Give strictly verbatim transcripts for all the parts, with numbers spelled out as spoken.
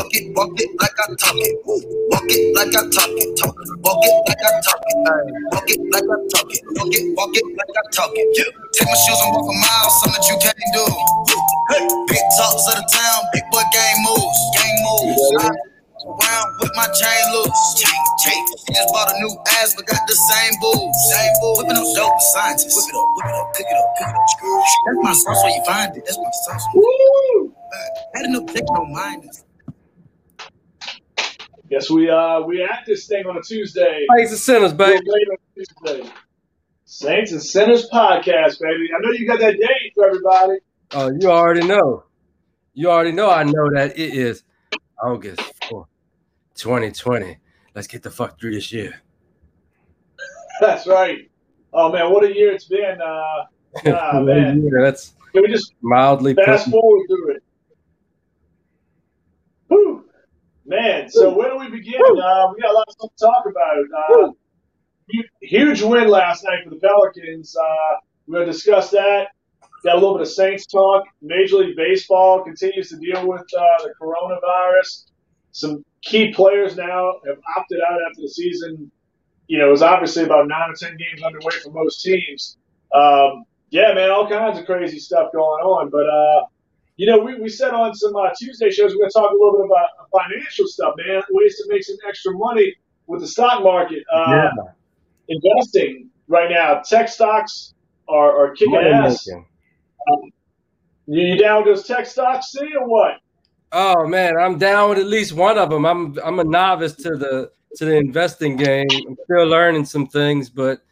Walk it, walk it like I talk it. Walk it like I talk it. Talk it. Walk it like I talk it. Walk it like I talk it. Walk it, walk it like I talk it. Yeah. Take my shoes and walk a mile, something that you can't do. Hey. Big talks of the town, big boy gang moves, gang moves. Around with my chain loose. Chain, chain. She just bought a new ass, but got the same boobs. Same boobs. Whipping up dope for scientists. Whip it up, whip it up, cook it up, cook it up. That's my sauce where you find it. That's my sauce. Woo! Had enough dick, don't mind us. Yes, we uh we at this thing on a Tuesday. Saints and Sinners, baby. Tuesday. Saints and Sinners podcast, baby. I know you got that date for everybody. Oh, you already know. You already know. I know that it is August fourth, twenty twenty. Let's get the fuck through this year. That's right. Oh man, what a year it's been. Uh, nah, man. Yeah, that's Can we just mildly fast pussy. forward through it? Whew. Man, so where do we begin? Uh, we got a lot of stuff to talk about. Uh, huge win last night for the Pelicans. Uh, we're going to discuss that. Got a little bit of Saints talk. Major League Baseball continues to deal with uh, the coronavirus. Some key players now have opted out after the season. You know, it was obviously about nine or ten games underway for most teams. Um, yeah, man, all kinds of crazy stuff going on. But, uh, you know, we, we said on some uh, Tuesday shows, we're going to talk a little bit about financial stuff, man, ways to make some extra money with the stock market. Uh, yeah. Investing right now. Tech stocks are, are kicking ass. Um, you down with those tech stocks, see, or what? Oh man, I'm down with at least one of them. I'm I'm a novice to the to the investing game. I'm still learning some things, but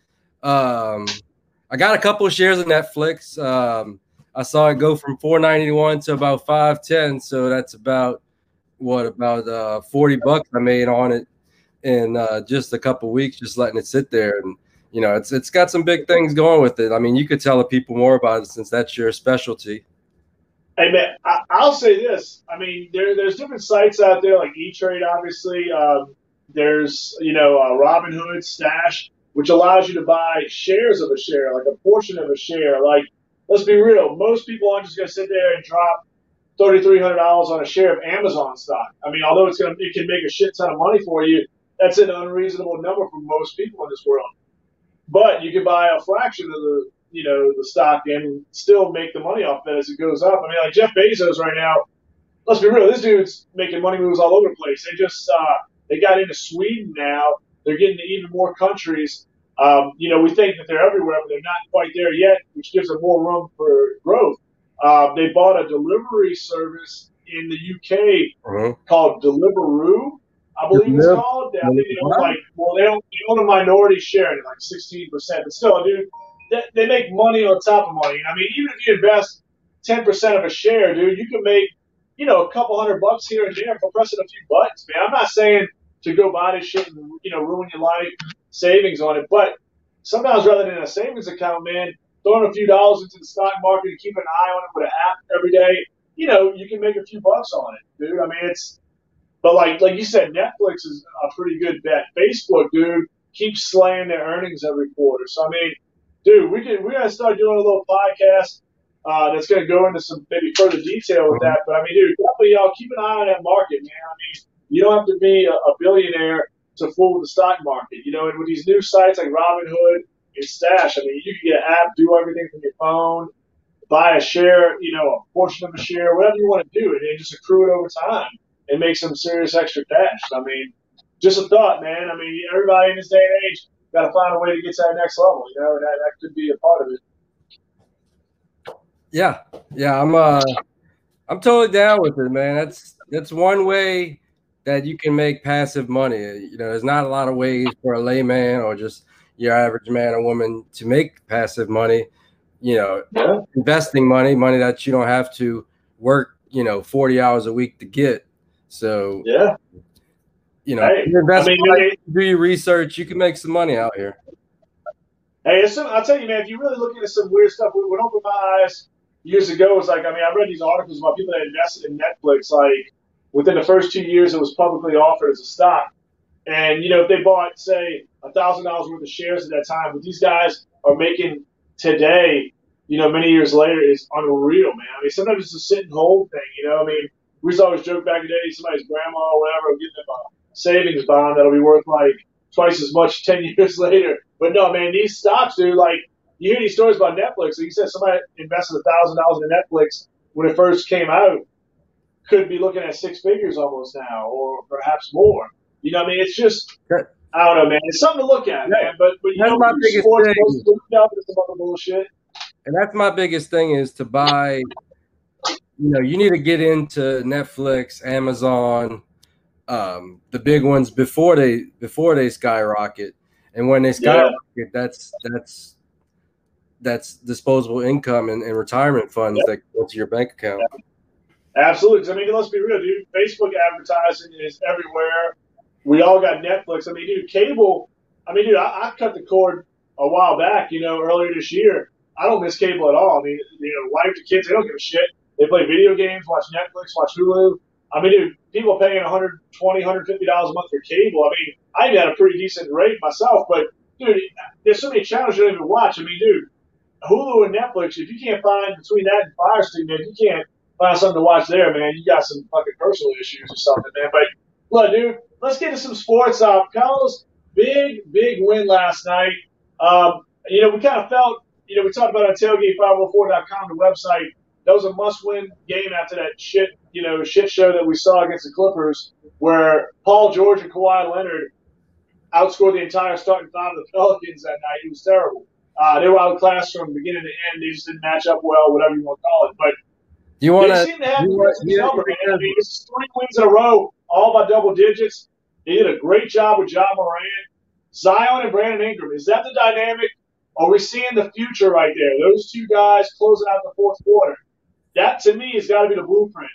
um, I got a couple of shares of Netflix. Um, I saw it go from four ninety-one to about five ten, so that's about what about uh, forty bucks I made on it in uh, just a couple of weeks, just letting it sit there. And you know, it's it's got some big things going with it. I mean, you could tell the people more about it since that's your specialty. Hey, man, I, I'll say this. I mean, there, there's different sites out there like E-Trade, obviously. Um, there's, you know, uh, Robinhood, Stash, which allows you to buy shares of a share, like a portion of a share. Like, let's be real. Most people aren't just going to sit there and drop three thousand three hundred dollars on a share of Amazon stock. I mean, although it's gonna, it can make a shit ton of money for you, that's an unreasonable number for most people in this world. But you can buy a fraction of the, you know, the stock and still make the money off that as it goes up. I mean, like Jeff Bezos right now, let's be real, this dude's making money moves all over the place. They just uh, they got into Sweden now. They're getting to even more countries. Um, you know, we think that they're everywhere, but they're not quite there yet, which gives them more room for growth. Uh, they bought a delivery service in the U K uh-huh. called Deliveroo. I believe it's called. I think they own like, well, they own, they own a minority share in like sixteen percent. But still, dude, they, they make money on top of money. I mean, even if you invest ten percent of a share, dude, you can make, you know, a couple hundred bucks here and there for pressing a few buttons, man. I'm not saying to go buy this shit and, you know, ruin your life savings on it. But sometimes rather than a savings account, man, throwing a few dollars into the stock market and keeping an eye on it with an app every day, you know, you can make a few bucks on it, dude. I mean, it's. But like like you said, Netflix is a pretty good bet. Facebook, dude, keeps slaying their earnings every quarter. So I mean, dude, we can we gotta start doing a little podcast uh, that's gonna go into some maybe further detail with that. But I mean, dude, definitely y'all keep an eye on that market, man. I mean, you don't have to be a, a billionaire to fool the stock market, you know. And with these new sites like Robinhood and Stash, I mean, you can get an app, do everything from your phone, buy a share, you know, a portion of a share, whatever you want to do, and then just accrue it over time and make some serious extra cash. I mean, just a thought, man. I mean, everybody in this day and age got to find a way to get to that next level, you know, and that, that could be a part of it. Yeah, yeah, I'm uh, I'm totally down with it, man. That's that's one way that you can make passive money. You know, there's not a lot of ways for a layman or just your average man or woman to make passive money, you know, yeah. investing money, money that you don't have to work, you know, forty hours a week to get. So, yeah, you know, hey, your I mean, money, hey, do your research. You can make some money out here. Hey, it's some, I'll tell you, man, if you're really looking at some weird stuff, what opened my eyes years ago was like, I mean, I read these articles about people that invested in Netflix. Like within the first two years, it was publicly offered as a stock. And, you know, if they bought, say, one thousand dollars worth of shares at that time, what these guys are making today, you know, many years later is unreal, man. I mean, sometimes it's a sit and hold thing, you know, I mean. we used to always joke back in the day, somebody's grandma or whatever, give them a savings bond that'll be worth like twice as much ten years later. But no, man, these stocks, dude, like, you hear these stories about Netflix. Like you said, somebody invested a thousand dollars in Netflix when it first came out, could be looking at six figures almost now, or perhaps more. You know what I mean? It's just, I don't know, man. It's something to look at, man. But, but you that's know, my biggest sports thing. Some other bullshit. And that's my biggest thing is to buy, you know, you need to get into Netflix, Amazon, um, the big ones before they before they skyrocket. And when they skyrocket, yeah. that's that's that's disposable income and, and retirement funds yeah. that go to your bank account. Yeah. Absolutely. 'Cause I mean, let's be real, dude. Facebook advertising is everywhere. We all got Netflix. I mean, dude, cable. I mean, dude, I, I cut the cord a while back, you know, earlier this year. I don't miss cable at all. I mean, you know, wife to kids, they don't give a shit. They play video games, watch Netflix, watch Hulu. I mean, dude, people are paying one hundred twenty dollars, one hundred fifty dollars a month for cable. I mean, I even had a pretty decent rate myself, but, dude, there's so many channels you don't even watch. I mean, dude, Hulu and Netflix, if you can't find between that and Fire Stick, man, you can't find something to watch there, man. You got some fucking personal issues or something, man. But look, dude, let's get to some sports off. Cowboys, big, big win last night. Um, you know, we kind of felt, you know, we talked about on tailgate five oh four dot com, the website. That was a must-win game after that shit, you know, shit show that we saw against the Clippers, where Paul George and Kawhi Leonard outscored the entire starting five of the Pelicans that night. It was terrible. Uh, they were outclassed from beginning to end. They just didn't match up well, whatever you want to call it. But You wanna, they seem to have this yeah, number, man. I mean, this is three wins in a row, all by double digits. They did a great job with Ja Morant. Zion and Brandon Ingram, is that the dynamic? Are we seeing the future right there? Those two guys closing out the fourth quarter. That, to me, has got to be the blueprint.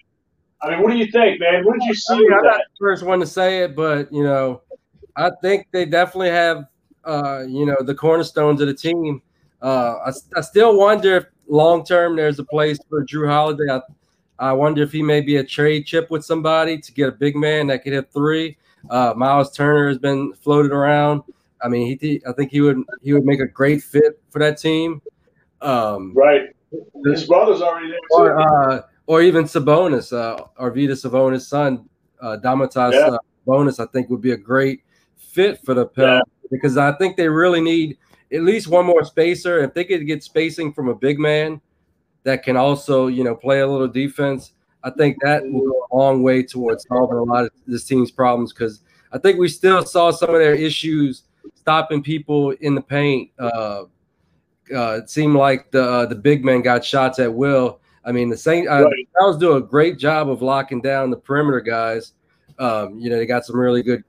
I mean, what do you think, man? What did you see I mean, with I'm that? Not the first one to say it, but, you know, I think they definitely have, uh, you know, the cornerstones of the team. Uh, I, I still wonder if long term there's a place for Drew Holiday. I, I wonder if he may be a trade chip with somebody to get a big man that could hit three. Uh, Miles Turner has been floated around. I mean, he I think he would he would make a great fit for that team. Um, right. His brother's already there. Or, uh, or even Sabonis, uh, Arvydas Sabonis' son, uh, Domantas yeah. uh, Sabonis, I think would be a great fit for the Pelicans yeah. because I think they really need at least one more spacer. If they could get spacing from a big man that can also, you know, play a little defense, I think that will go a long way towards solving a lot of this team's problems, because I think we still saw some of their issues stopping people in the paint. Uh, uh, it seemed like the uh, the big men got shots at will. I mean, the Saints uh, right. Cowboys do a great job of locking down the perimeter guys. Um, you know, they got some really good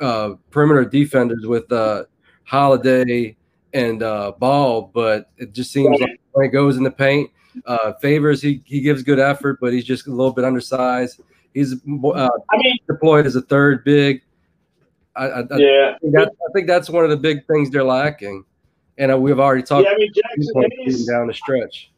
uh, perimeter defenders with uh, Holiday and uh, Ball, but it just seems right. like when he goes in the paint, uh, Favors he he gives good effort, but he's just a little bit undersized. He's uh, I mean, deployed as a third big. I, I, yeah. I think that, I think that's one of the big things they're lacking, and uh, we've already talked. Yeah, I mean, Jackson Hayes down the stretch.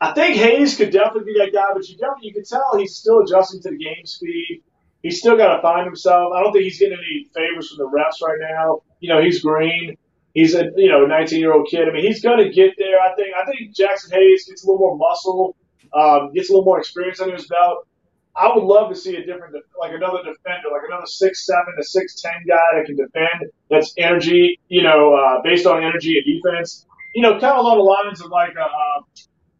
I think Hayes could definitely be that guy, but you you can tell he's still adjusting to the game speed. He's still got to find himself. I don't think he's getting any favors from the refs right now. You know, he's green. He's a you know nineteen-year-old kid. I mean, he's gonna get there. I think. I think Jackson Hayes gets a little more muscle, um, gets a little more experience under his belt. I would love to see a different, like another defender, like another six seven to six ten guy that can defend. That's energy, you know, uh, based on energy and defense. You know, kind of along the lines of like a, uh,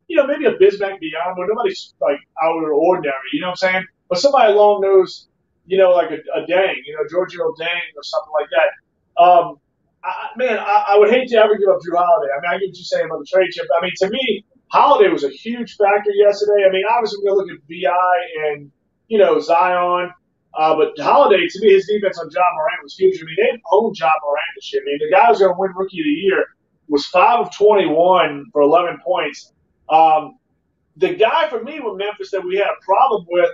you know, maybe a Bismack Biyombo, where nobody's like out of the ordinary. You know what I'm saying? But somebody along those, you know, like a, a Dang, you know, Giorgio Dang or something like that. Um, I, man, I, I would hate to ever give up Drew Holiday. I mean, I get what you're saying about the trade chip. I mean, to me, Holiday was a huge factor yesterday. I mean, obviously we're going to look at B I and, you know, Zion. Uh, but Holiday, to me, his defense on Ja Morant was huge. I mean, they owned Ja Morant this year. I mean, the guy who's going to win Rookie of the Year was five of twenty-one for eleven points. Um, the guy for me with Memphis that we had a problem with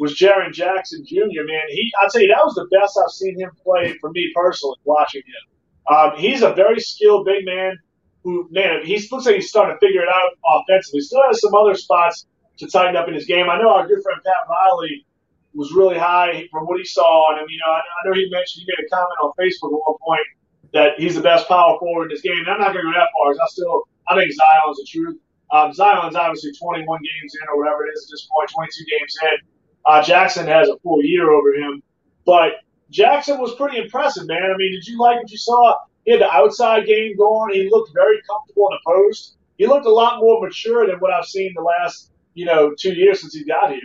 was Jaren Jackson Junior, man. He, I'll tell you, that was the best I've seen him play for me personally, watching him. Um, he's a very skilled big man who, man, he looks like he's starting to figure it out offensively. Still has some other spots to tighten up in his game. I know our good friend Pat Riley was really high from what he saw on him. You know, I, I know he mentioned, he made a comment on Facebook at one point that he's the best power forward in this game. And I'm not going to go that far because I still, I think Zion's the truth. Um, Zion's obviously twenty-one games in or whatever it is at this point, twenty-two games in. Uh, Jackson has a full year over him. But Jackson was pretty impressive, man. I mean, did you like what you saw? He had the outside game going. He looked very comfortable in the post. He looked a lot more mature than what I've seen the last, you know, two years since he got here.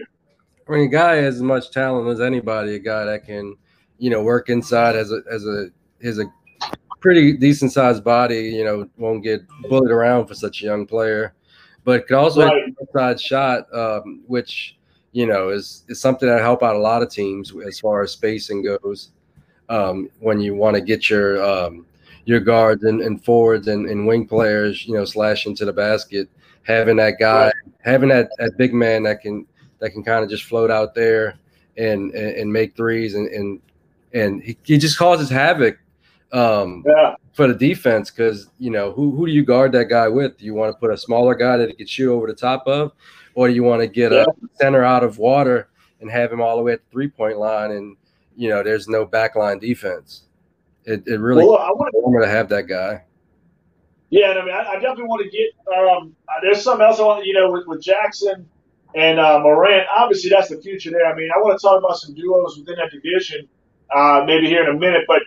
I mean, a guy has as much talent as anybody, a guy that can, you know, work inside as a as a is a pretty decent sized body, you know, won't get bullied around for such a young player. But could also right. have an outside shot, um, which, you know, is, is something that help out a lot of teams as far as spacing goes. Um, when you want to get your um, your guards and, and forwards and, and wing players, you know, slashing to the basket, having that guy, right. having that, that big man that can that can kind of just float out there and and, and make threes and and, and he, he just causes havoc um, yeah. for the defense because, you know, who who do you guard that guy with? Do you want to put a smaller guy that he could shoot over the top of? Or do you want to get yeah. a center out of water and have him all the way at the three-point line and, you know, there's no backline defense? It it really well, – I want to have that guy. Yeah, and I mean, I, I definitely want to get um, – there's something else I want – you know, with, with Jackson and uh, Morant, obviously that's the future there. I mean, I want to talk about some duos within that division uh, maybe here in a minute. But,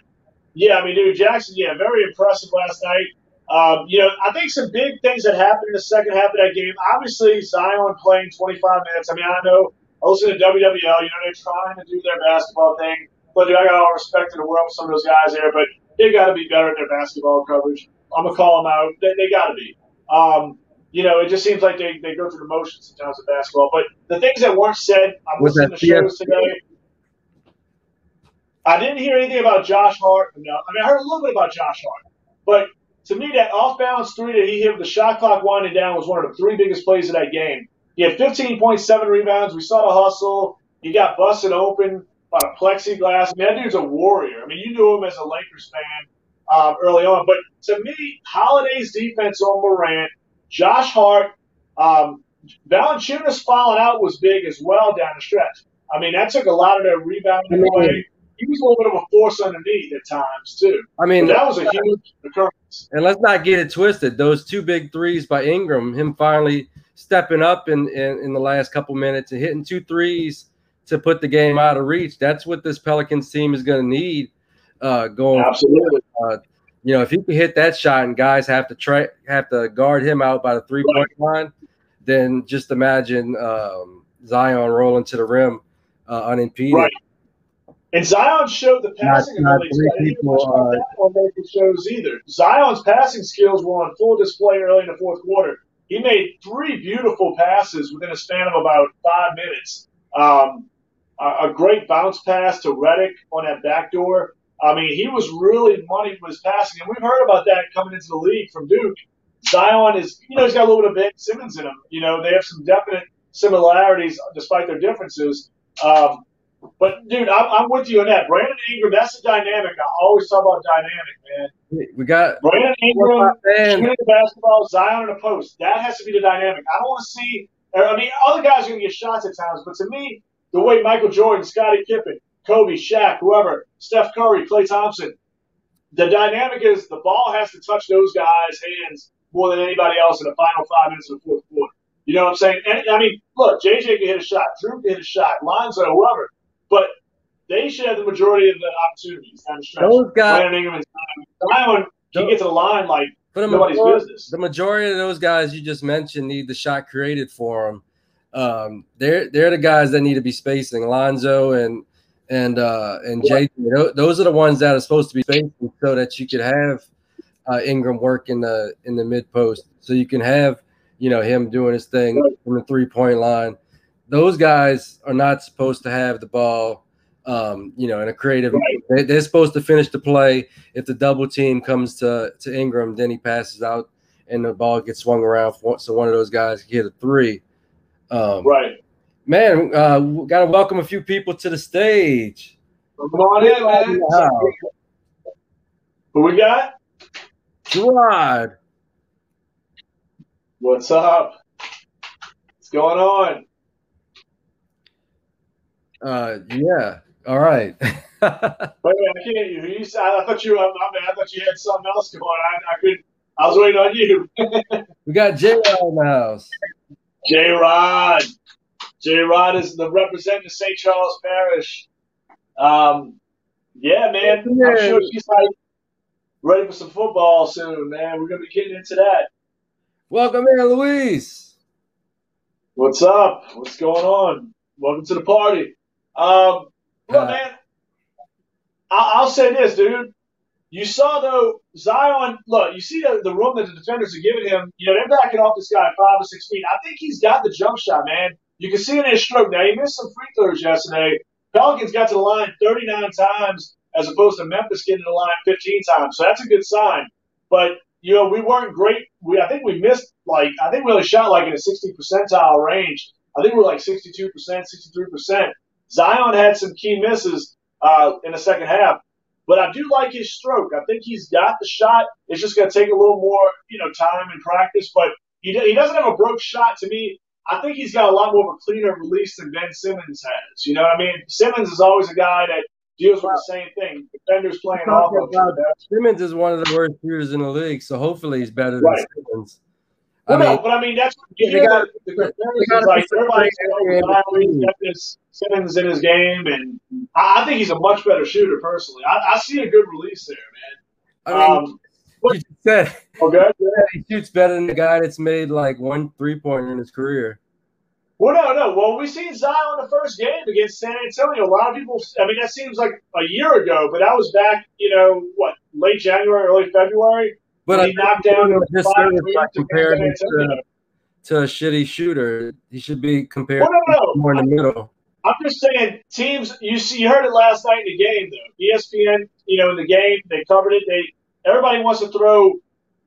yeah, I mean, dude, Jackson, yeah, very impressive last night. Um, you know, I think some big things that happened in the second half of that game, obviously Zion playing twenty-five minutes. I mean, I know I listen to W W L, you know, they're trying to do their basketball thing. But, dude, I got all respect in the world for some of those guys there. But they got to be better at their basketball coverage. I'm going to call them out. They, they got to be. Um, you know, it just seems like they, they go through the motions sometimes in basketball. But the things that weren't said, I'm Was listening to shows today. I didn't hear anything about Josh Hart. No. I mean, I heard a little bit about Josh Hart. But – to me, that off-balance three that he hit with the shot clock winding down was one of the three biggest plays of that game. He had fifteen point seven rebounds. We saw the hustle. He got busted open by a plexiglass. I mean, that dude's a warrior. I mean, you knew him as a Lakers fan um, early on. But to me, Holiday's defense on Morant, Josh Hart, um, Valanciunas falling out was big as well down the stretch. I mean, that took a lot of their rebounding away. He was a little bit of a force underneath at times, too. I mean, so that was a huge occurrence. And let's not get it twisted. Those two big threes by Ingram, him finally stepping up in, in, in the last couple minutes and hitting two threes to put the game out of reach. That's what this Pelicans team is going to need uh, going Absolutely. Uh, you know, if he can hit that shot and guys have to try, have to guard him out by the three-point right. line, then just imagine um, Zion rolling to the rim uh, unimpeded. Right. And Zion showed the passing not, ability. Not three people, uh, that one it shows either. Zion's passing skills were on full display early in the fourth quarter. He made three beautiful passes within a span of about five minutes. Um, a, a great bounce pass to Reddick on that backdoor. I mean, he was really money for his passing. And we've heard about that coming into the league from Duke. Zion is, you know, he's got a little bit of Ben Simmons in him. You know, they have some definite similarities despite their differences. Um, But, dude, I'm, I'm with you on that. Brandon Ingram, that's the dynamic. I always talk about dynamic, man. We got Brandon Ingram shooting the basketball, Zion in the post. That has to be the dynamic. I don't want to see – I mean, other guys are going to get shots at times. But to me, the way Michael Jordan, Scottie Pippen, Kobe, Shaq, whoever, Steph Curry, Klay Thompson, the dynamic is the ball has to touch those guys' hands more than anybody else in the final five minutes of the fourth quarter. You know what I'm saying? And, I mean, look, J J can hit a shot. Drew can hit a shot. Lonzo, whoever. But they should have the majority of the opportunities. Down the stretch. Those guys, Zion, he gets a line like nobody's majority, business. The majority of those guys you just mentioned need the shot created for them. Um, they're they're the guys that need to be spacing. Lonzo and and uh, and yeah. J T. Those are the ones that are supposed to be spacing so that you could have uh, Ingram work in the in the mid post. So you can have you know him doing his thing right. from the three point line. Those guys are not supposed to have the ball, um, you know, in a creative right. – they're supposed to finish the play. If the double team comes to, to Ingram, then he passes out and the ball gets swung around for, so one of those guys can hit a three. Um, right. Man, uh, got to welcome a few people to the stage. Come on in, man. Wow. Who we got? J-Rod. What's up? What's going on? Uh yeah, all right. Wait, I can't. You, I thought you. I, I thought you had something else going on. I, I couldn't. I was waiting on you. We got J-Rod in the house. J-Rod. J-Rod is the representative of Saint Charles Parish. Um, yeah, man. Yeah. I'm sure she's like ready for some football soon, man. We're going to be getting into that. Welcome in, Luis. What's up? What's going on? Welcome to the party. Um, look, man, I- I'll say this, dude. You saw, though, Zion, look, you see the, the room that the defenders are giving him. You know, they're backing off this guy five or six feet. I think he's got the jump shot, man. You can see in his stroke. Now, he missed some free throws yesterday. Pelicans got to the line thirty-nine times as opposed to Memphis getting to the line fifteen times. So that's a good sign. But, you know, we weren't great. We I think we missed, like, I think we only shot, like, in a sixty percentile range. I think we were, like, sixty-two percent, sixty-three percent. Zion had some key misses uh, in the second half. But I do like his stroke. I think he's got the shot. It's just going to take a little more, you know, time and practice. But he he doesn't have a broke shot to me. I think he's got a lot more of a cleaner release than Ben Simmons has. You know what I mean? Simmons is always a guy that deals with the same thing. Defenders playing off of him. Simmons is one of the worst shooters in the league, so hopefully he's better than right. Simmons. Well, I mean, no, but I mean, that's what you hear. Gotta, the comparisons, like, everybody's got this Simmons in his game, and I think he's a much better shooter, personally. I, I see a good release there, man. I mean, um, but, you said, okay, he shoots better than the guy that's made, like, one three-pointer in his career. Well, no, no. Well, we seen Zion the first game against San Antonio. A lot of people – I mean, that seems like a year ago, but that was back, you know, what, late January, early February? But he I knocked down this like compared to, to a shitty shooter. He should be compared well, no, no. to more in the middle. I'm just saying, teams. You see, you heard it last night in the game, though. E S P N, you know, in the game, they covered it. They everybody wants to throw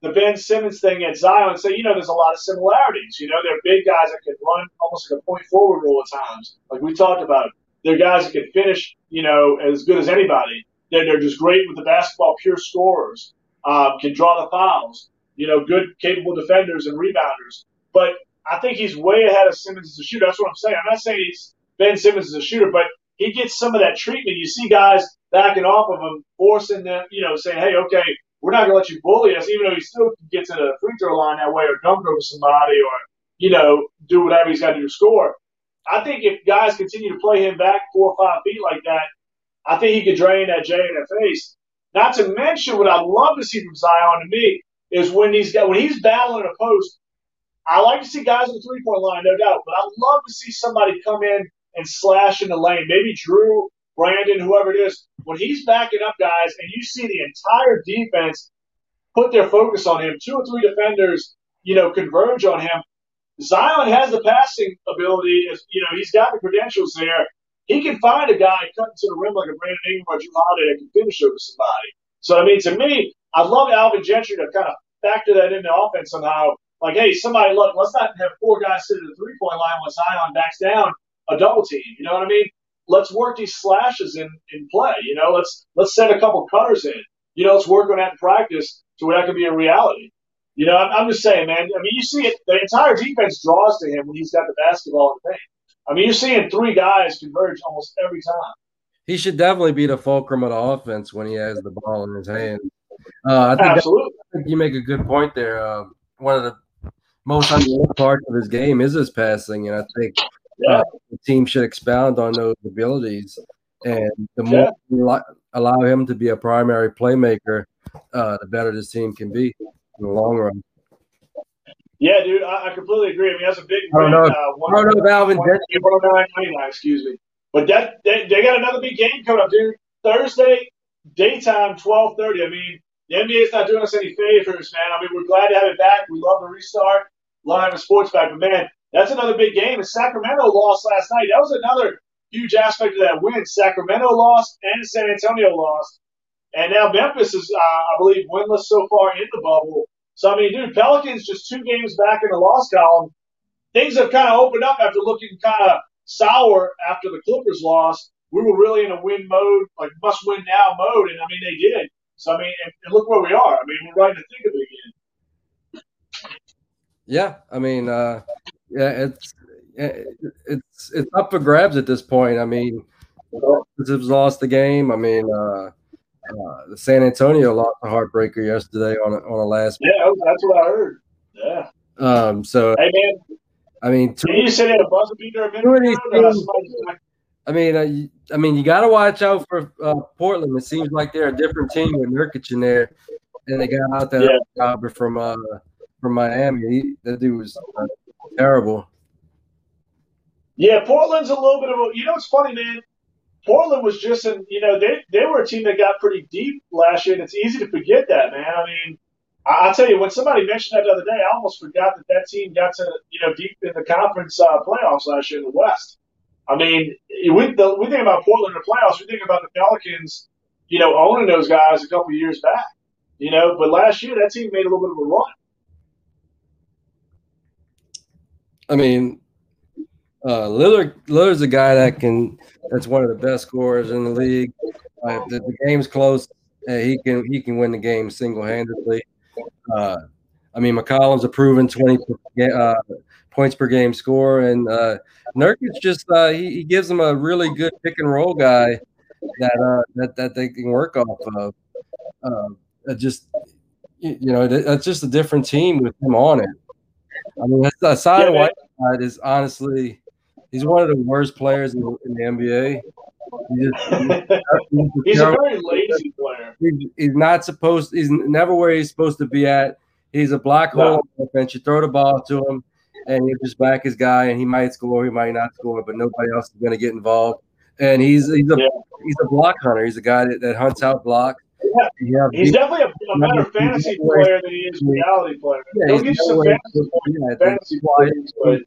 the Ben Simmons thing at Zion and say, you know, there's a lot of similarities. You know, they're big guys that can run almost like a point forward role at times, like we talked about. They're guys that can finish, you know, as good as anybody. They're they're just great with the basketball, pure scorers. Um, can draw the fouls, you know, good, capable defenders and rebounders. But I think he's way ahead of Simmons as a shooter. That's what I'm saying. I'm not saying he's Ben Simmons as a shooter, but he gets some of that treatment. You see guys backing off of him, forcing them, you know, saying, hey, okay, we're not going to let you bully us, even though he still gets to the free throw line that way or dunk over somebody or, you know, do whatever he's got to do to score. I think if guys continue to play him back four or five feet like that, I think he could drain that J in their face. Not to mention, what I love to see from Zion to me is when he's got, when he's battling a post, I like to see guys at the three-point line, no doubt, but I love to see somebody come in and slash in the lane. Maybe Drew, Brandon, whoever it is. When he's backing up guys and you see the entire defense put their focus on him, two or three defenders, you know, converge on him, Zion has the passing ability. You know, he's got the credentials there. He can find a guy cutting to the rim like a Brandon Ingram or Drew Holiday that can finish over somebody. So, I mean, to me, I love Alvin Gentry to kind of factor that into offense somehow. Like, hey, somebody, look, let's not have four guys sit at the three-point line when Zion backs down a double team. You know what I mean? Let's work these slashes in, in play. You know, let's let's send a couple cutters in. You know, let's work on that in practice to where that can be a reality. You know, I'm, I'm just saying, man. I mean, you see it. The entire defense draws to him when he's got the basketball in the paint. I mean, you're seeing three guys converge almost every time. He should definitely be the fulcrum of the offense when he has the ball in his hand. Uh, I think Absolutely. That, I think you make a good point there. Uh, one of the most underrated parts of his game is his passing, and I think yeah. uh, the team should expound on those abilities. And the more yeah. you allow him to be a primary playmaker, uh, the better this team can be in the long run. Yeah, dude, I, I completely agree. I mean, that's a big win. I don't know, uh, one, I don't know if Alvin Gentry. Excuse me. But that they, they got another big game coming up, dude. Thursday, daytime, twelve thirty. I mean, the N B A's not doing us any favors, man. I mean, we're glad to have it back. We love the restart. Love having sports back. But, man, that's another big game. And Sacramento lost last night. That was another huge aspect of that win. Sacramento lost and San Antonio lost. And now Memphis is, uh, I believe, winless so far in the bubble. So, I mean, dude, Pelicans just two games back in the loss column. Things have kind of opened up after looking kind of sour after the Clippers loss. We were really in a win mode, like must-win now mode, and, I mean, they did. So, I mean, and, and look where we are. I mean, we're right in the thick of it again. Yeah, I mean, uh, yeah, it's it's it's up for grabs at this point. I mean, the Clippers have lost the game. I mean, uh, Uh, San Antonio lost a heartbreaker yesterday on a, on a last. Yeah, that's what I heard. Yeah. Um. So. Hey man. I mean, two, can you sit in a buzzer beater a minute? Teams, I mean, uh, I mean, you got to watch out for uh, Portland. It seems like they're a different team with Nurkic in there, and they got out that yeah. jobber from uh from Miami. He, that dude was uh, terrible. Yeah, Portland's a little bit of a. You know, it's funny, man. Portland was just in, you know, they, they were a team that got pretty deep last year, and it's easy to forget that, man. I mean, I'll tell you, when somebody mentioned that the other day, I almost forgot that that team got to, you know, deep in the conference uh, playoffs last year in the West. I mean, we, the, we think about Portland in the playoffs, we think about the Pelicans, you know, owning those guys a couple of years back, you know. But last year, that team made a little bit of a run. I mean, uh, Lillard Lillard's a guy that can – that's one of the best scorers in the league. Uh, if the, the game's close, uh, he can he can win the game single-handedly. Uh, I mean, McCollum's a proven twenty uh, points per game scorer, and uh, Nurkic just uh, he, he gives them a really good pick and roll guy that uh, that that they can work off of. Uh, just you know, that's just a different team with him on it. I mean, aside yeah, Whiteside is honestly. He's one of the worst players in the, in the N B A. He just, he's, he's a very lazy player. He's, he's not supposed – he's never where he's supposed to be at. He's a black hole on offense. You throw the ball to him, and you just back his guy, and he might score, he might not score, but nobody else is going to get involved. And he's he's a, yeah. he's a block hunter. He's a guy that, that hunts out blocks. Yeah. He's definitely a, a better fantasy player, player than he is reality player. Yeah, he'll get you some fantasy points. Fantasy players,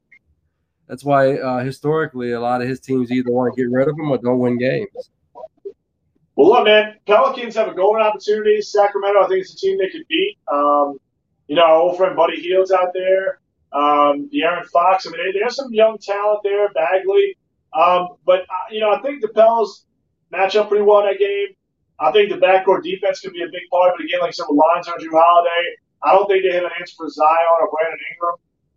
That's why uh, historically a lot of his teams either want to get rid of him or don't win games. Well, look, man, Pelicans have a golden opportunity. Sacramento, I think it's a team they could beat. Um, you know, our old friend Buddy Hield's out there. Um, De'Aaron Fox. I mean, they, they have some young talent there, Bagley. Um, but, uh, you know, I think the Pels match up pretty well in that game. I think the backcourt defense could be a big part. But, again, like I said, with Lonzo and Drew Holiday, I don't think they have an answer for Zion or Brandon Ingram.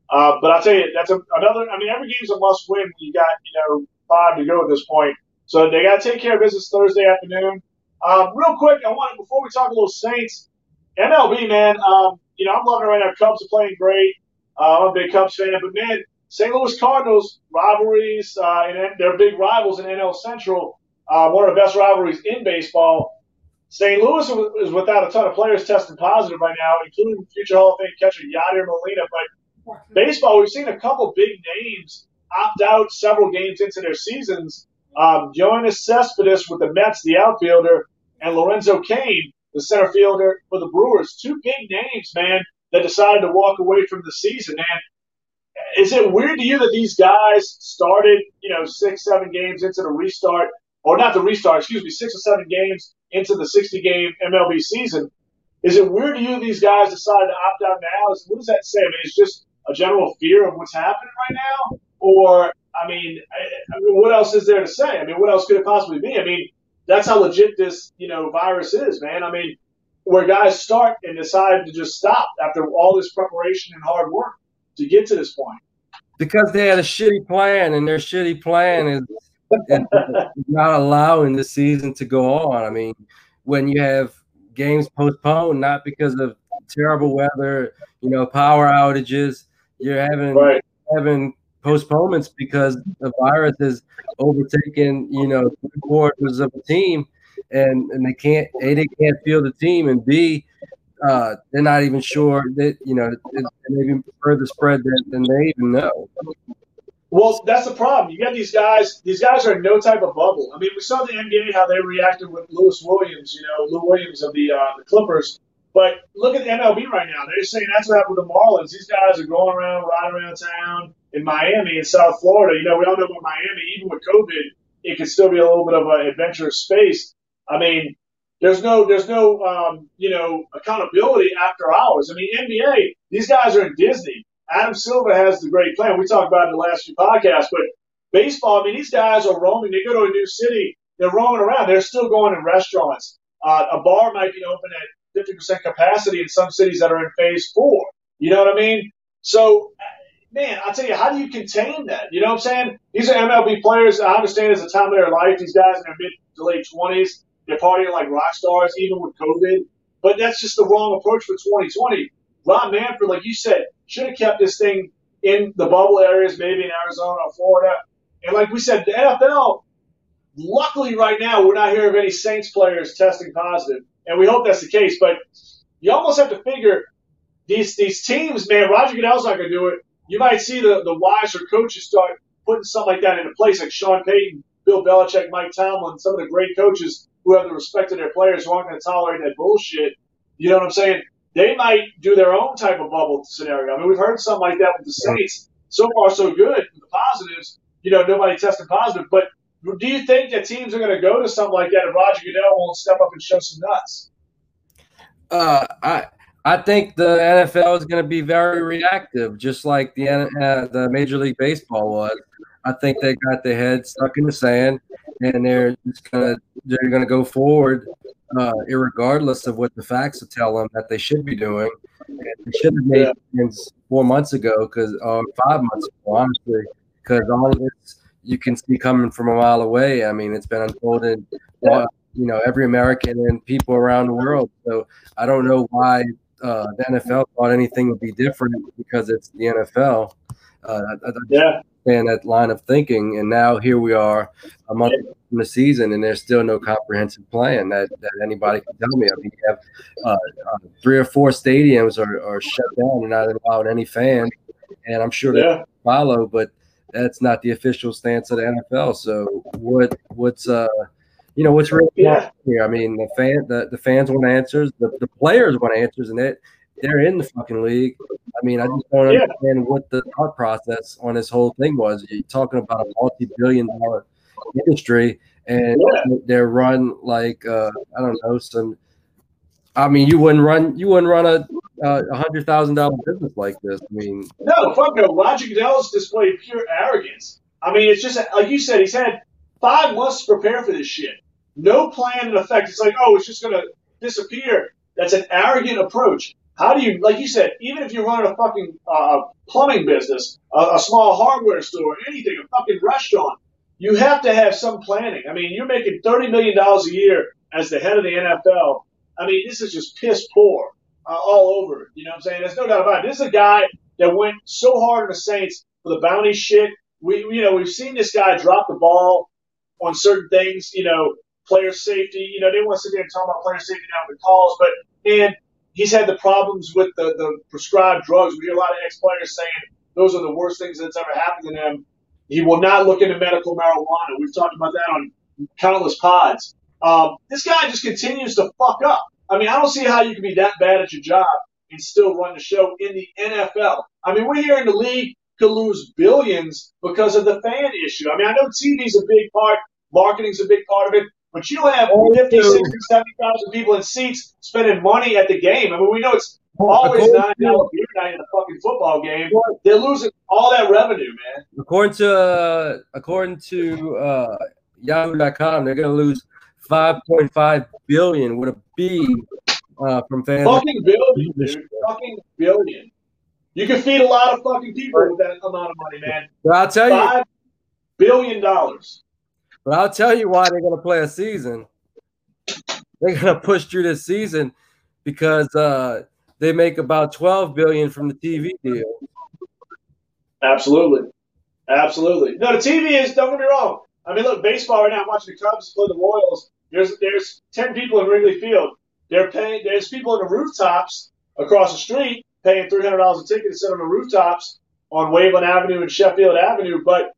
Uh, but I'll tell you, that's a, another – I mean, every game's a must-win when you got, you know, five to go at this point. So they got to take care of business Thursday afternoon. Um, real quick, I want – before we talk a little Saints, M L B, man, um, you know, I'm loving it right now. Cubs are playing great. Uh, I'm a big Cubs fan. But, man, Saint Louis Cardinals rivalries, uh, and they're big rivals in N L Central, uh, one of the best rivalries in baseball. Saint Louis is without a ton of players testing positive right now, including future Hall of Fame catcher Yadier Molina. But baseball, we've seen a couple big names opt out several games into their seasons. Um, Yoenis Cespedes with the Mets, the outfielder, and Lorenzo Cain, the center fielder for the Brewers. Two big names, man, that decided to walk away from the season, man. Is it weird to you that these guys started, you know, six, seven games into the restart, or not the restart, excuse me, six or seven games into the sixty-game M L B season? Is it weird to you these guys decided to opt out now? What does that say? I mean, it's just a general fear of what's happening right now? Or, I mean, I, I mean, what else is there to say? I mean, what else could it possibly be? I mean, that's how legit this, you know, virus is, man. I mean, where guys start and decide to just stop after all this preparation and hard work to get to this point. Because they had a shitty plan, and their shitty plan is, is not allowing the season to go on. I mean, when you have games postponed, not because of terrible weather, you know, power outages. You're having right. having postponements because the virus has overtaken, you know, three quarters of the team, and, and they can't a they can't feel the team, and b uh, they're not even sure that you know it's maybe further spread than, than they even know. Well, that's the problem. You got these guys. These guys are in no type of bubble. I mean, we saw the N B A how they reacted with Lewis Williams, you know, Lou Williams of the uh, the Clippers. But look at the M L B right now. They're saying that's what happened with the Marlins. These guys are going around, riding around town in Miami and South Florida. You know, we all know about Miami. Even with COVID, it could still be a little bit of an adventurous space. I mean, there's no, there's no, um, you know, accountability after hours. I mean, N B A. These guys are in Disney. Adam Silver has the great plan. We talked about it in the last few podcasts, but baseball, I mean, these guys are roaming. They go to a new city. They're roaming around. They're still going in restaurants. Uh, a bar might be open at fifty percent capacity in some cities that are in phase four. You know what I mean? So, man, I'll tell you, how do you contain that? You know what I'm saying? These are M L B players. I understand it's a time of their life. These guys in their mid to late twenties. They're partying like rock stars, even with COVID. But that's just the wrong approach for twenty twenty. Rob Manfred, like you said, should have kept this thing in the bubble areas, maybe in Arizona or Florida. And like we said, the N F L, luckily right now, we're not hearing of any Saints players testing positive. And we hope that's the case. But you almost have to figure these these teams, man, Roger Goodell's not going to do it. You might see the, the wiser coaches start putting something like that into place, like Sean Payton, Bill Belichick, Mike Tomlin, some of the great coaches who have the respect of their players who aren't going to tolerate that bullshit. You know what I'm saying? They might do their own type of bubble scenario. I mean, we've heard something like that with the Saints. So far, so good with the positives. You know, nobody tested positive. But do you think that teams are going to go to something like that if Roger Goodell won't step up and show some nuts? Uh, I I think the N F L is going to be very reactive, just like the uh, the Major League Baseball was. I think they got their head stuck in the sand, and they're just gonna they're gonna go forward, uh, irregardless of what the facts will tell them that they should be doing. And they should have made things four months ago, because uh, five months ago, honestly, because all of this you can see coming from a mile away. I mean, it's been unfolded, uh, you know, every American and people around the world. So I don't know why uh, the N F L thought anything would be different, because it's the N F L. Uh, I, I, yeah. And that line of thinking, and now here we are a month from the season, and there's still no comprehensive plan that, that anybody can tell me. I mean, you have uh, uh, three or four stadiums are, are shut down and not allowing any fans, and I'm sure they yeah. follow, but that's not the official stance of the N F L. So what what's uh you know what's really yeah. here? I mean, the fan the, the fans want answers, the, the players want answers, and that. They're in the fucking league. I mean, I just don't yeah. understand what the thought process on this whole thing was. You're talking about a multi-billion dollar industry, and yeah. they're run like uh, I don't know. Some, I mean, you wouldn't run, you wouldn't run a uh, hundred thousand dollar business like this. I mean, no, fuck no. Roger Goodell's displayed pure arrogance. I mean, it's just like you said. He's had five months to prepare for this shit. No plan in effect. It's like, oh, it's just gonna disappear. That's an arrogant approach. How do you, like you said, even if you're running a fucking uh, plumbing business, a, a small hardware store, anything, a fucking restaurant, you have to have some planning. I mean, you're making thirty million dollars a year as the head of the N F L. I mean, this is just piss poor uh, all over. You know what I'm saying? There's no doubt about it. This is a guy that went so hard on the Saints for the bounty shit. We, you know, we've seen this guy drop the ball on certain things, you know, player safety. You know, they want to sit there and talk about player safety now with the calls, but, man, he's had the problems with the, the prescribed drugs. We hear a lot of ex-players saying those are the worst things that's ever happened to them. He will not look into medical marijuana. We've talked about that on countless pods. Um, this guy just continues to fuck up. I mean, I don't see how you can be that bad at your job and still run the show in the N F L. I mean, we're hearing the league could lose billions because of the fan issue. I mean, I know T V's a big part, marketing's a big part of it. But you have fifty, sixty, seventy thousand people in seats spending money at the game. I mean, we know it's always nine dollars a beer night in a fucking football game. They're losing all that revenue, man. According to uh, according to uh, Yahoo dot com, they're going to lose five point five billion dollars with a B uh, from fans. Fucking billion, dude. Fucking billion. You can feed a lot of fucking people with that amount of money, man. But I'll tell you, five billion dollars. But I'll tell you why they're going to play a season. They're going to push through this season because uh, they make about twelve billion dollars from the T V deal. Absolutely. Absolutely. No, the T V is, don't get me wrong. I mean, look, baseball right now, I'm watching the Cubs play the Royals. There's there's ten people in Wrigley Field. They're paying. There's people in the rooftops across the street paying three hundred dollars a ticket to sit on the rooftops on Waveland Avenue and Sheffield Avenue. But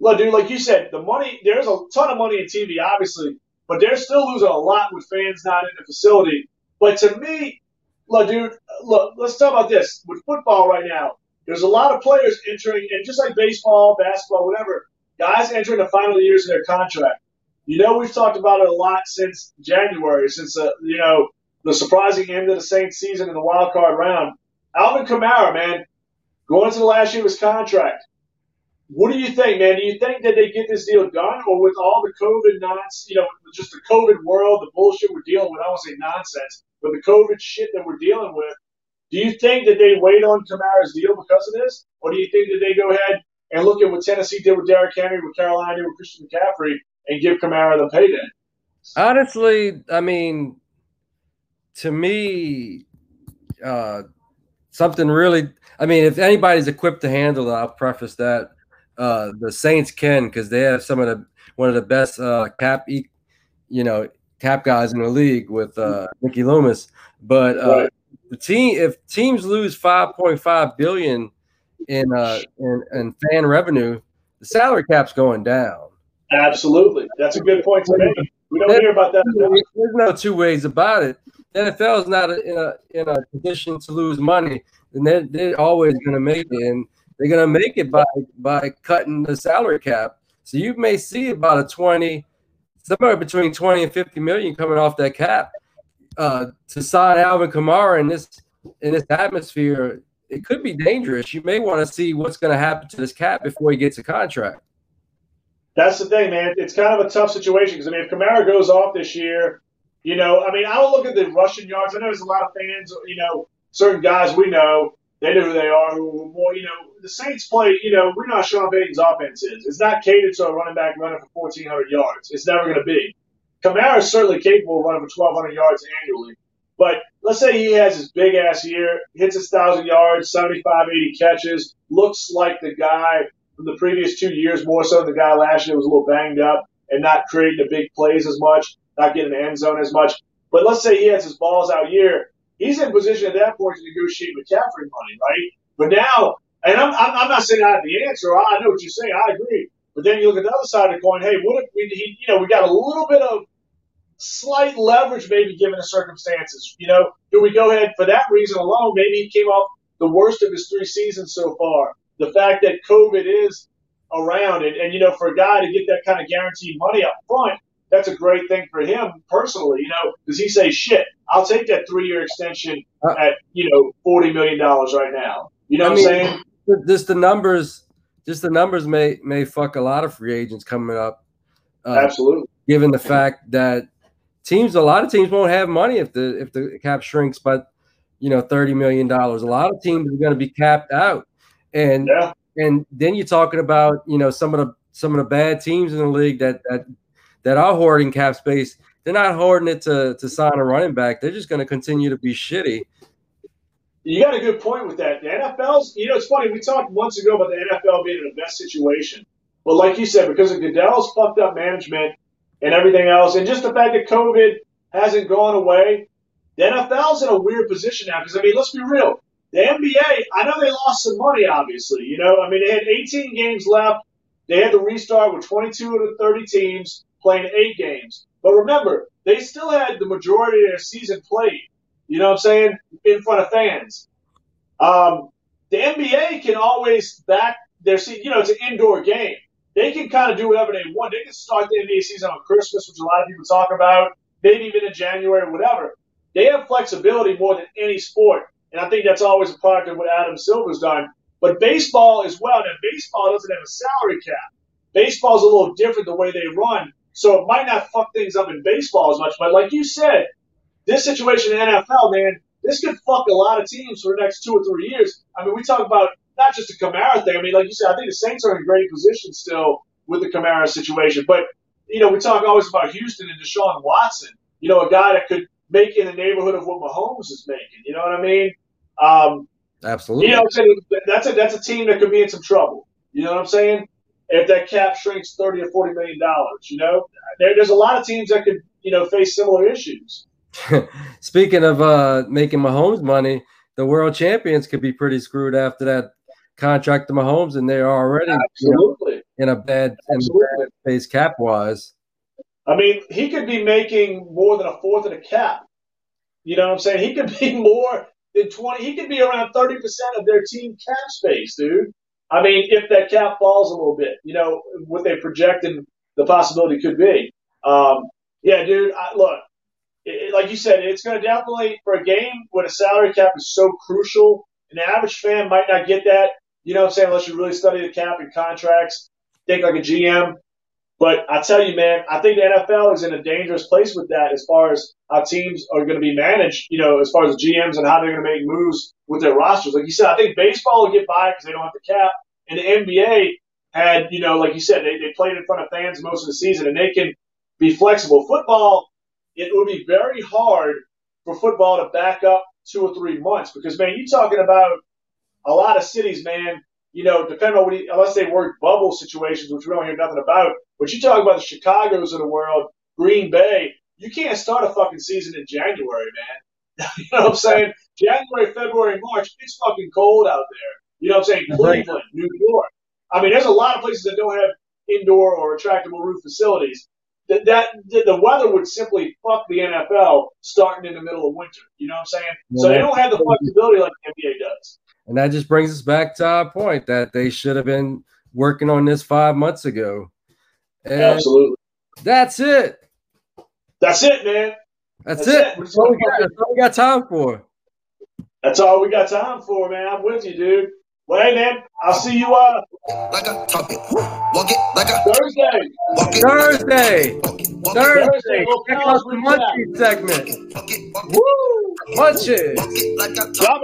look, dude, like you said, the money, there's a ton of money in T V, obviously, but they're still losing a lot with fans not in the facility. But to me, look, dude, look, let's talk about this. With football right now, there's a lot of players entering, and just like baseball, basketball, whatever, guys entering the final years of their contract. You know, we've talked about it a lot since January, since, uh, you know, the surprising end of the Saints season in the wild card round. Alvin Kamara, man, going into the last year of his contract. What do you think, man? Do you think that they get this deal done, or with all the COVID nonsense, you know, just the COVID world, the bullshit we're dealing with, I won't say nonsense, but the COVID shit that we're dealing with, do you think that they wait on Kamara's deal because of this? Or do you think that they go ahead and look at what Tennessee did with Derrick Henry, what Carolina did with Christian McCaffrey, and give Kamara the payday? Honestly, I mean, to me, uh, something really – I mean, if anybody's equipped to handle it, I'll preface that. Uh, the Saints can, because they have some of the one of the best uh, cap, e you know, cap guys in the league with uh, Mickey Loomis. But uh, right. the team, if teams lose five point five billion dollars in uh in, in fan revenue, the salary cap's going down. Absolutely, that's a good point to make. We don't hear about that enough. There's no two ways about it. The N F L is not in a in a position to lose money, and they're, they're always going to make it. And they're going to make it by by cutting the salary cap. So you may see about a twenty, somewhere between twenty and fifty million coming off that cap uh, to sign Alvin Kamara in this in this atmosphere. It could be dangerous. You may want to see what's going to happen to this cap before he gets a contract. That's the thing, man. It's kind of a tough situation because I mean, if Kamara goes off this year, you know, I mean, I don't look at the rushing yards. I know there's a lot of fans, you know, certain guys we know. They know who they are. Who more, you know, the Saints play. You know, we're not Sean Payton's offense is. It's not catered to a running back running for fourteen hundred yards. It's never going to be. Kamara is certainly capable of running for twelve hundred yards annually. But let's say he has his big ass year, hits his thousand yards, seventy-five, eighty catches, looks like the guy from the previous two years more so than the guy last year was a little banged up and not creating the big plays as much, not getting the end zone as much. But let's say he has his balls out year. He's in position at that point to negotiate McCaffrey money, right? But now, and I'm, I'm not saying I have the answer. I know what you're saying. I agree. But then you look at the other side of the coin. Hey, what if we, he, you know, we got a little bit of slight leverage maybe given the circumstances. You know, do we go ahead for that reason alone? Maybe he came off the worst of his three seasons so far. The fact that COVID is around, and, and you know, for a guy to get that kind of guaranteed money up front, that's a great thing for him personally, you know, because he says, shit, I'll take that three-year extension at, you know, forty million dollars right now. You know I what mean, I'm saying? Just the numbers just the numbers may, may fuck a lot of free agents coming up. Uh, Absolutely. Given the fact that teams, a lot of teams won't have money if the if the cap shrinks by, you know, thirty million dollars. A lot of teams are going to be capped out. And yeah. and then you're talking about, you know, some of the some of the bad teams in the league that that – that are hoarding cap space. They're not hoarding it to, to sign a running back. They're just going to continue to be shitty. You got a good point with that. The N F L's, you know, it's funny. We talked months ago about the N F L being in the best situation. But like you said, because of Goodell's fucked up management and everything else, and just the fact that COVID hasn't gone away, the N F L's in a weird position now. Because, I mean, let's be real. The N B A, I know they lost some money, obviously. You know, I mean, they had eighteen games left. They had to restart with twenty-two of the thirty teams. Playing eight games. But remember, they still had the majority of their season played, you know what I'm saying, in front of fans. Um, the N B A can always back their season. You know, it's an indoor game. They can kind of do whatever they want. They can start the N B A season on Christmas, which a lot of people talk about, maybe even in January, whatever. They have flexibility more than any sport, and I think that's always a product of what Adam Silver's done. But baseball as well. Now, baseball doesn't have a salary cap. Baseball's a little different the way they run. So it might not fuck things up in baseball as much. But like you said, this situation in the N F L, man, this could fuck a lot of teams for the next two or three years. I mean, we talk about not just the Kamara thing. I mean, like you said, I think the Saints are in a great position still with the Kamara situation. But, you know, we talk always about Houston and Deshaun Watson, you know, a guy that could make in the neighborhood of what Mahomes is making. You know what I mean? Um, Absolutely. You know what I'm saying? That's a, that's a team that could be in some trouble. You know what I'm saying? If that cap shrinks thirty or forty million dollars, you know, there, there's a lot of teams that could, you know, face similar issues. Speaking of uh, making Mahomes money, the world champions could be pretty screwed after that contract to Mahomes, and they're already absolutely you know, in a bad, bad space cap wise. I mean, he could be making more than a fourth of the cap. You know what I'm saying? He could be more than twenty. He could be around thirty percent of their team cap space, dude. I mean, if that cap falls a little bit, you know, what they project and the possibility could be. Um, yeah, dude, I, look, it, like you said, it's going to definitely, for a game when a salary cap is so crucial, an average fan might not get that, you know what I'm saying, unless you really study the cap and contracts, think like a G M. But I tell you, man, I think the N F L is in a dangerous place with that as far as how teams are going to be managed, you know, as far as G Ms and how they're going to make moves with their rosters. Like you said, I think baseball will get by because they don't have the cap. And the N B A had, you know, like you said, they, they played in front of fans most of the season, and they can be flexible. Football, it would be very hard for football to back up two or three months because, man, you're talking about a lot of cities, man, you know, depending on what he, unless they work bubble situations, which we don't hear nothing about, but you talk about the Chicagos of the world, Green Bay, you can't start a fucking season in January, man. You know what I'm saying? January, February, March, it's fucking cold out there. You know what I'm saying? Cleveland, right. New York. I mean, there's a lot of places that don't have indoor or retractable roof facilities. That, that the weather would simply fuck the N F L starting in the middle of winter. You know what I'm saying? Yeah. So they don't have the flexibility like the N B A does. And that just brings us back to our point that they should have been working on this five months ago. And absolutely. That's it. That's it, man. That's, that's it. it. That's all, we got, that's all we got time for. That's all we got time for, man. I'm with you, dude. Well, hey, man, I'll see you uh like a topic. Walk it like a Thursday. Walk it, Thursday. Walk it, walk Thursday. Thursday. We'll check out the Munchie segment. Woo! Munchies.